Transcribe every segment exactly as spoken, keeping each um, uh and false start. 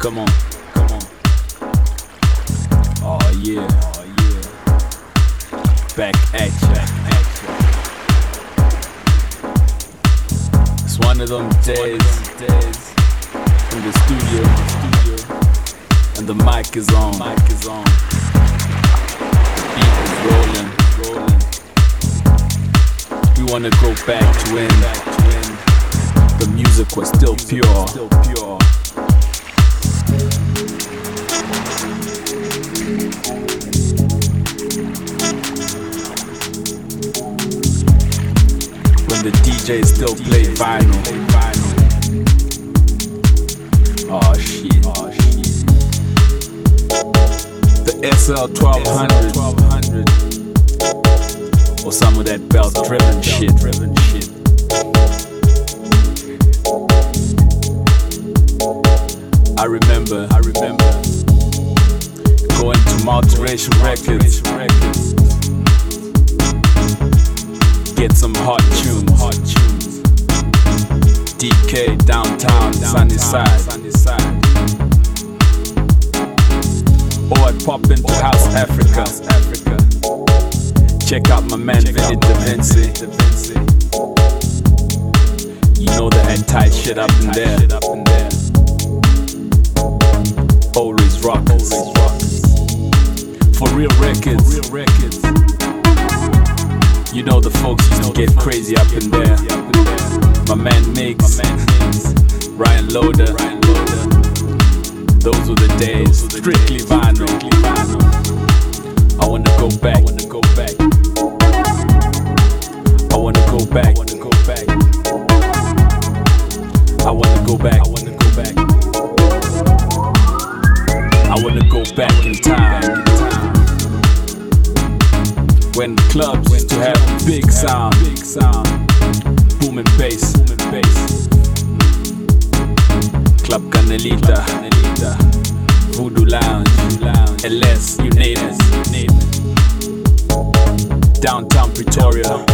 Come on, come on. Oh yeah, oh yeah. Back at ya, at ya. It's one of them days, days. In the studio, and the mic is on, mic is on. The beat is rolling, rolling. We wanna go back to when the music was still pure. When the D J still played vinyl. Oh shit. The S L twelve hundred. Or some of that belt-driven shit. Driven shit. I remember, I remember going to Multiracial Records, Records. Get some hot tunes, hot tunes. D K downtown, downtown Sunnyside. Sunnyside. Or I'd pop into or House Africa. House Africa. Check out my man Vinny Devincy. You know they had tight shit up in there. Always rockers. For real records. You know the folks used to get crazy up in there. My man Mix, Ryan Loder. Those were the days. Strictly vinyl. I wanna go back, I wanna go back. I wanna go back, I wanna go back. I wanna go back, I wanna go back. I wanna go back in time. When clubs used to have big sound, big sound, boom and bass, boom and bass. Club Canelita, Voodoo Lounge, L S, you name it. Downtown Pretoria,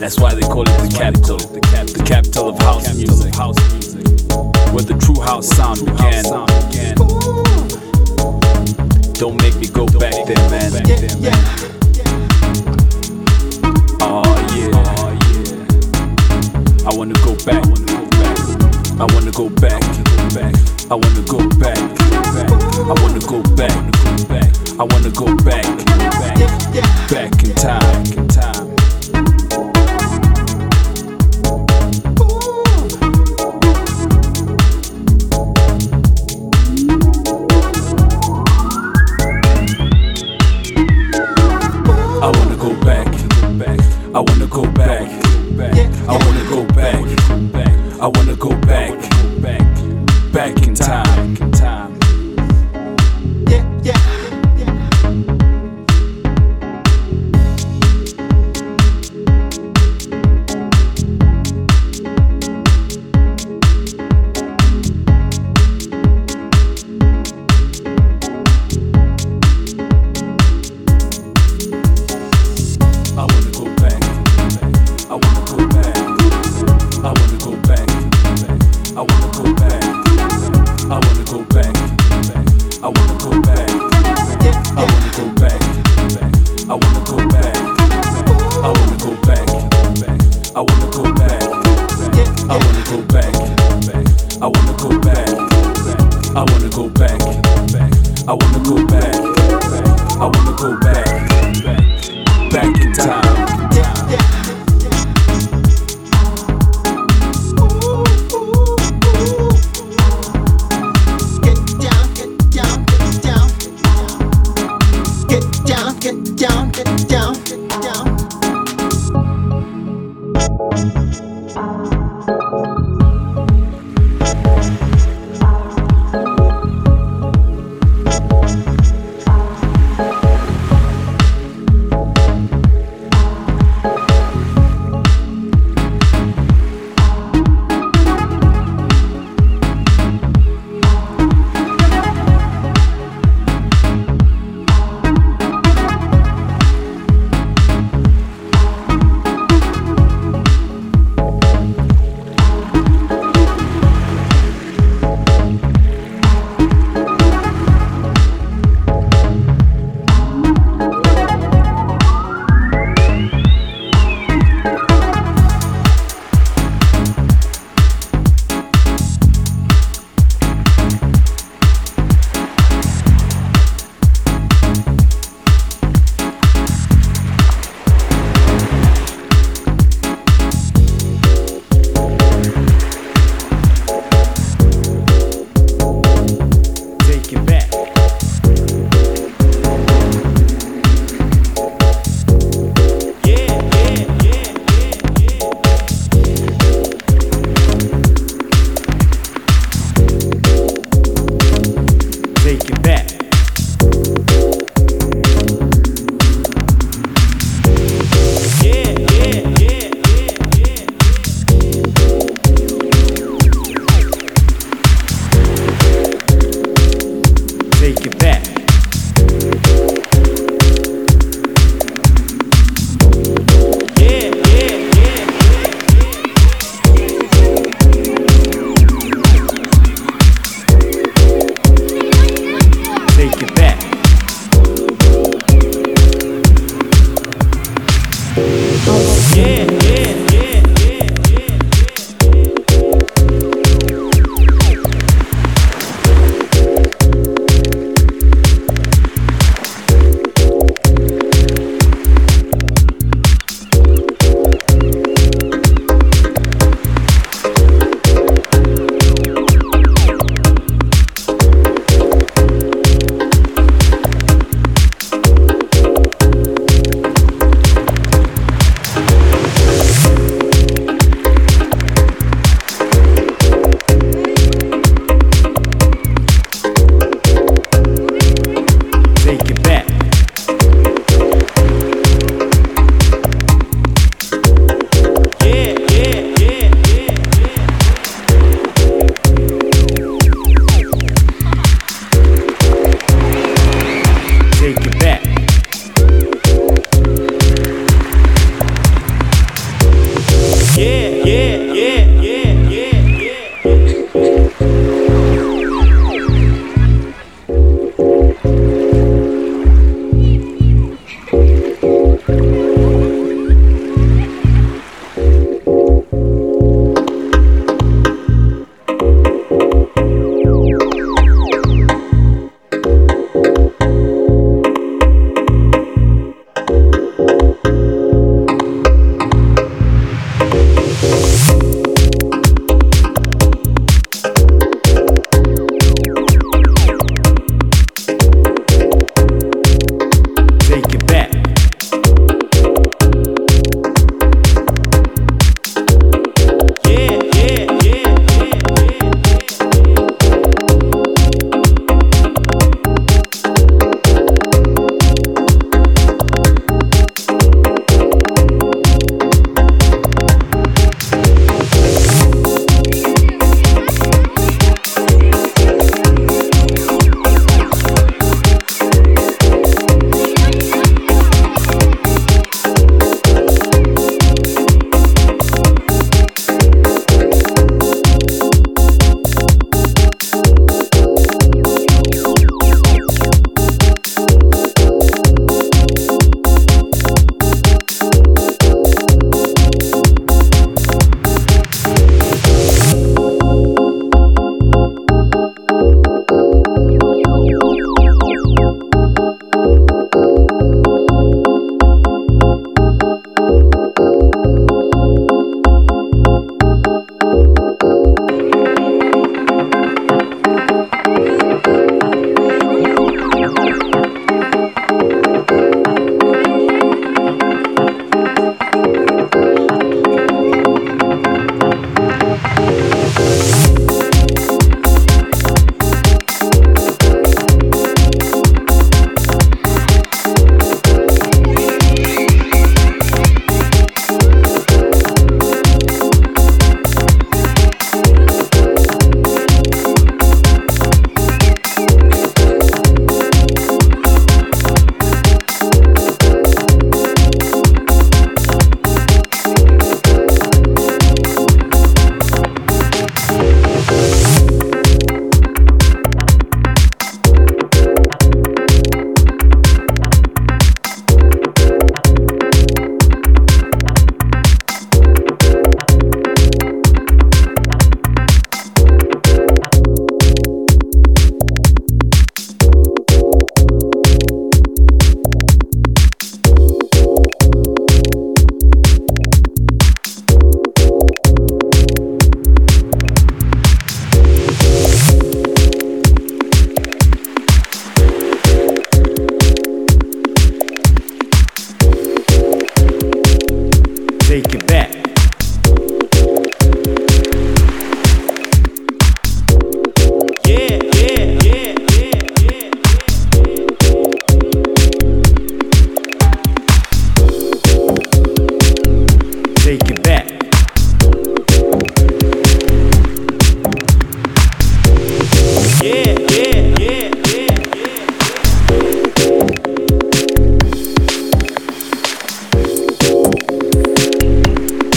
that's why they call it the capital, the capital of house music, where the true house sound began. Don't make me go back there, man. Oh yeah, I wanna go back. I wanna go back. I wanna go back. I wanna go back. I wanna go back. Back in time. I wanna go back. I wanna go back. I wanna go back. I wanna go back. Back in time, back in time. Yeah, yeah, yeah. I wanna go back. I wanna go back. I wanna go back. I wanna go back. I wanna go back. I wanna go back. I wanna go back. I wanna go back. I wanna go back. I wanna go back. I wanna go back. I wanna go back. I wanna go back. I wanna go back. I wanna go back. Back in time. yeah, yeah, yeah, yeah,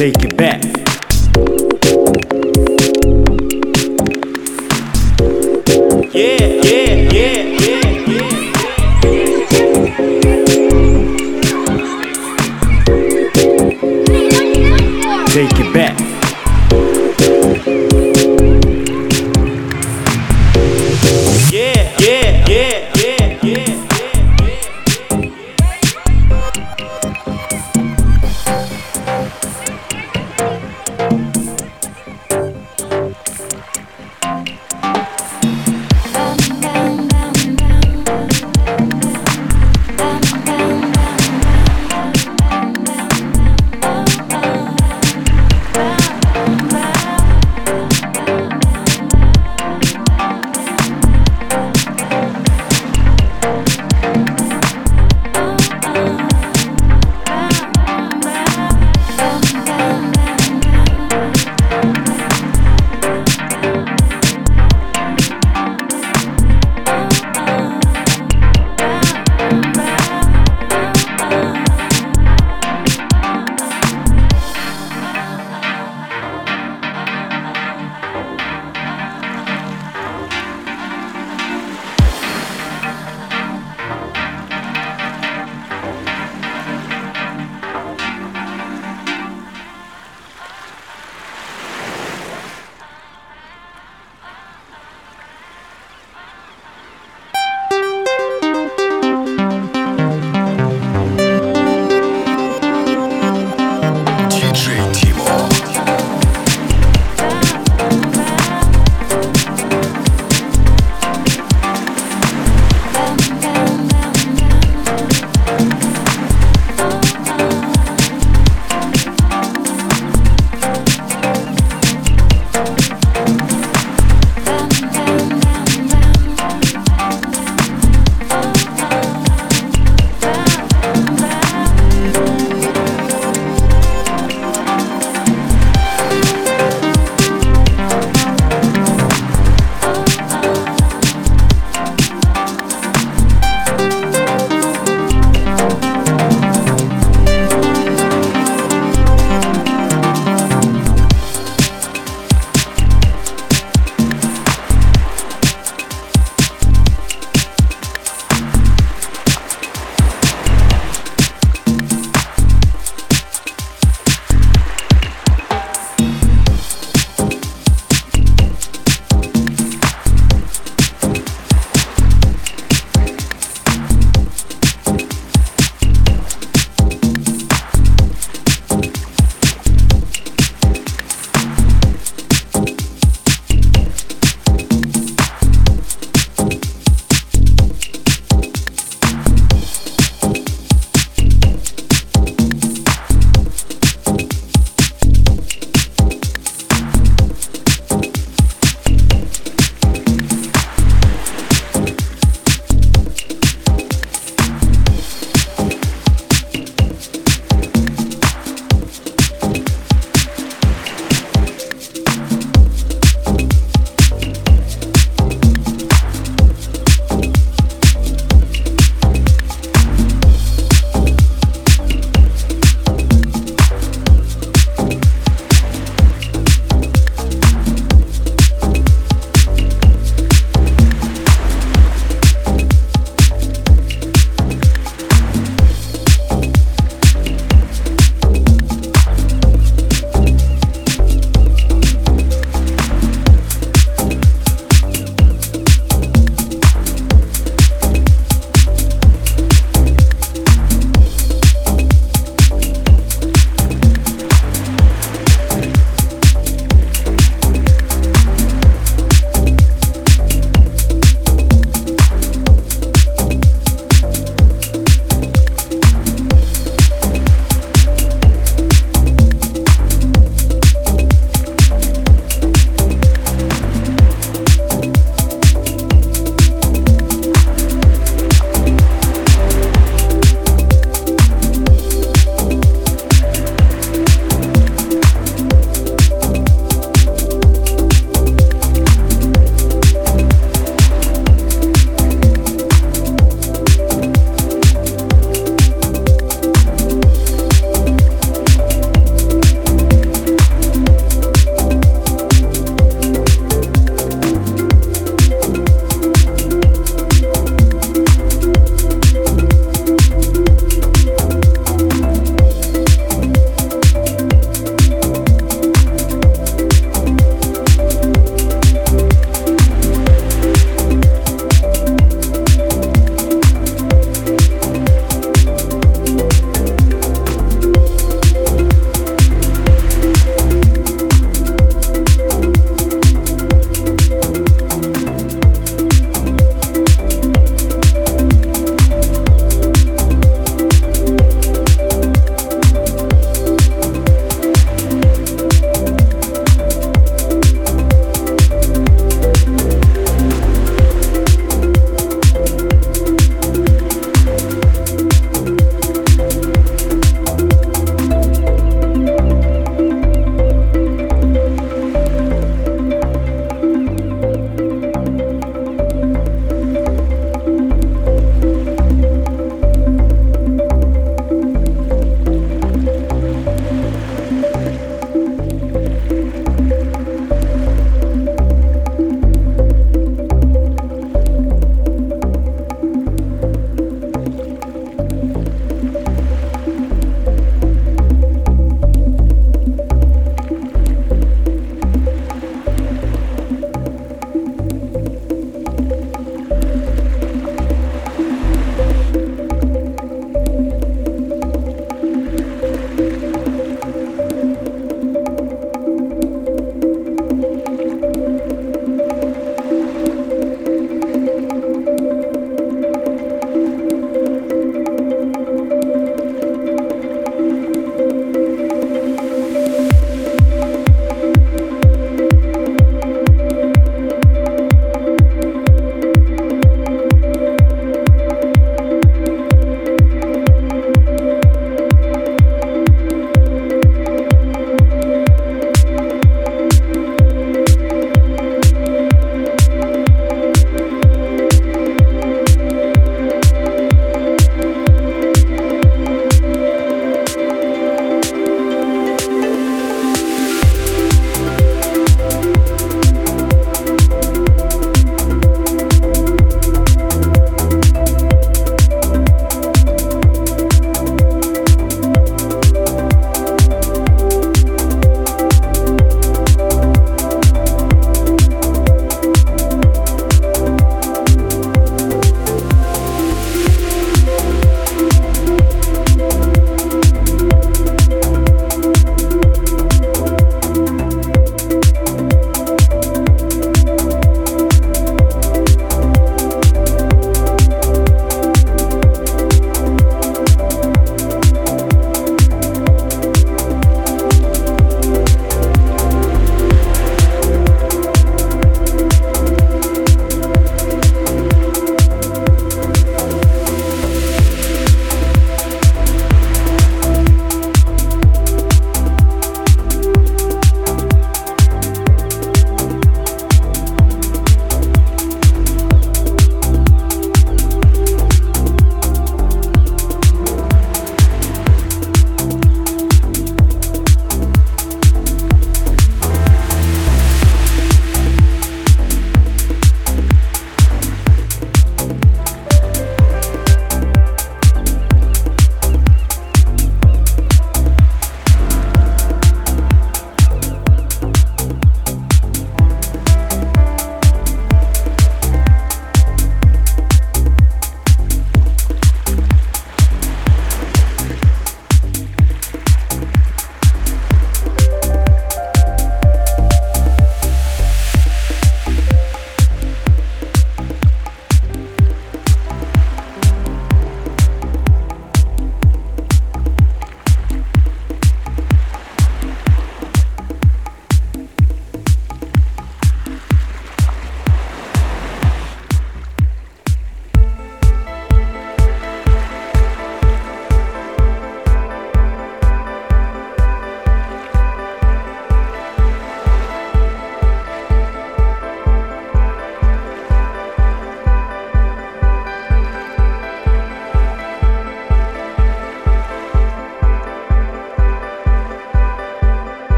take it back. Yeah, yeah, yeah, yeah, yeah. Take it back.